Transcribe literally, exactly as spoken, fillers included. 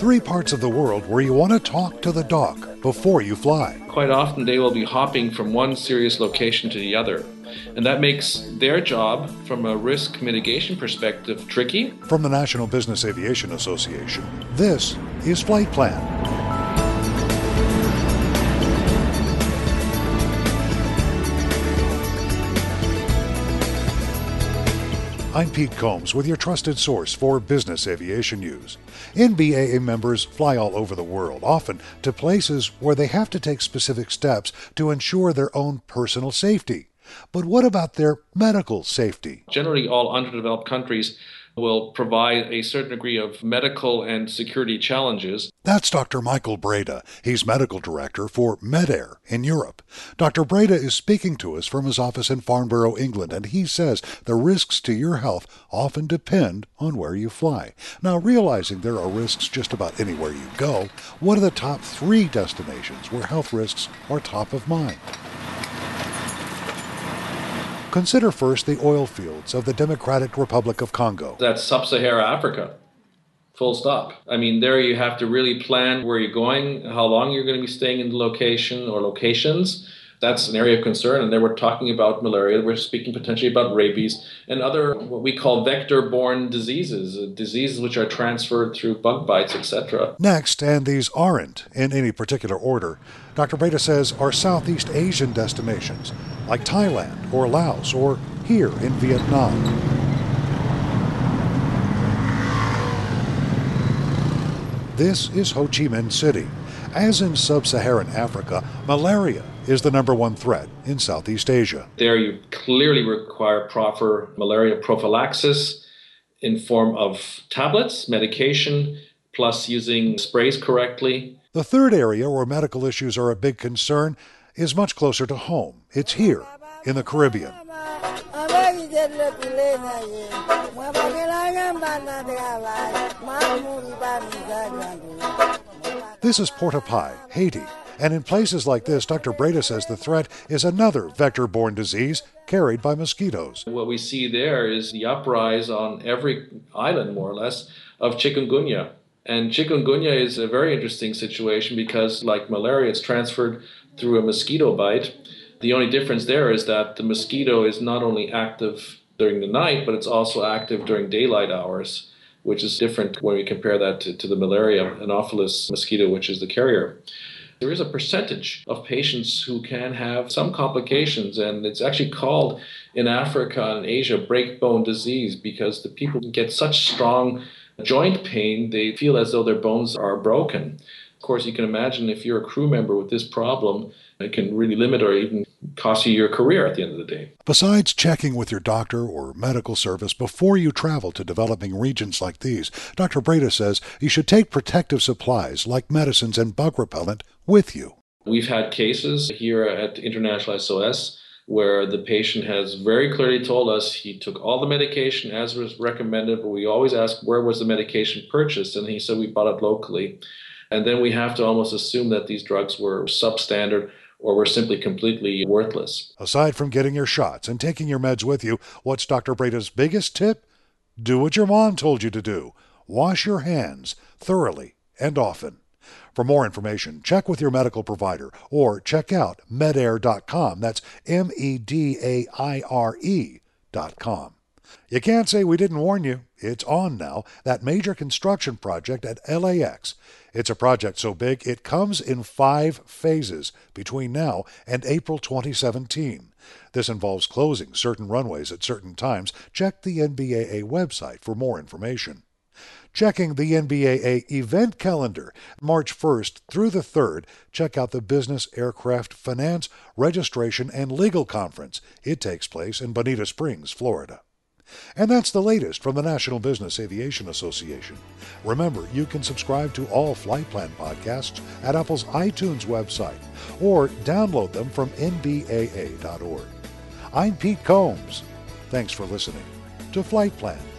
Three parts of the world where you want to talk to the doc before you fly. Quite often they will be hopping from one serious location to the other. And that makes their job, from a risk mitigation perspective, tricky. From the National Business Aviation Association, this is Flight Plan. I'm Pete Combs with your trusted source for business aviation news. N B A A members fly all over the world, often to places where they have to take specific steps to ensure their own personal safety. But what about their medical safety? Generally, all underdeveloped countries will provide a certain degree of medical and security challenges. That's Doctor Michael Braida. He's medical director for MedAire in Europe. Doctor Braida is speaking to us from his office in Farnborough, England, and he says the risks to your health often depend on where you fly. Now, realizing there are risks just about anywhere you go, what are the top three destinations where health risks are top of mind? Consider first the oil fields of the Democratic Republic of Congo. That's sub-Saharan Africa, full stop. I mean, there you have to really plan where you're going, how long you're going to be staying in the location or locations. That's an area of concern. And there we're talking about malaria. We're speaking potentially about rabies and other what we call vector-borne diseases, diseases which are transferred through bug bites, et cetera. Next, and these aren't in any particular order, Doctor Braida says, are Southeast Asian destinations, like Thailand or Laos or here in Vietnam. This is Ho Chi Minh City. As in sub-Saharan Africa, malaria is the number one threat in Southeast Asia. There you clearly require proper malaria prophylaxis in form of tablets, medication, plus using sprays correctly. The third area where medical issues are a big concern is much closer to home. It's here in the Caribbean. This is Port-au-Prince, Haiti. And in places like this, Doctor Braida says the threat is another vector-borne disease carried by mosquitoes. What we see there is the uprise on every island, more or less, of chikungunya. And chikungunya is a very interesting situation because, like malaria, it's transferred through a mosquito bite. The only difference there is that the mosquito is not only active during the night, but it's also active during daylight hours, which is different when we compare that to, to the malaria, Anopheles mosquito, which is the carrier. There is a percentage of patients who can have some complications, and it's actually called in Africa and Asia breakbone disease because the people get such strong joint pain, they feel as though their bones are broken. Of course, you can imagine if you're a crew member with this problem, it can really limit or even cost you your career at the end of the day. Besides checking with your doctor or medical service before you travel to developing regions like these, Doctor Braida says you should take protective supplies like medicines and bug repellent with you. We've had cases here at International S O S where the patient has very clearly told us he took all the medication as was recommended, but we always ask where was the medication purchased, and he said we bought it locally. And then we have to almost assume that these drugs were substandard or were simply completely worthless. Aside from getting your shots and taking your meds with you, what's Doctor Braida's biggest tip? Do what your mom told you to do. Wash your hands thoroughly and often. For more information, check with your medical provider or check out medaire dot com. That's M E D A I R E dot com. You can't say we didn't warn you. It's on now, that major construction project at L A X. It's a project so big it comes in five phases between now and April twenty seventeen. This involves closing certain runways at certain times. Check the N B A A website for more information. Checking the N B A A event calendar, March first through the third, check out the Business Aircraft Finance, Registration, and Legal Conference. It takes place in Bonita Springs, Florida. And that's the latest from the National Business Aviation Association. Remember, you can subscribe to all Flight Plan podcasts at Apple's iTunes website or download them from N B A A dot org. I'm Pete Combs. Thanks for listening to Flight Plan.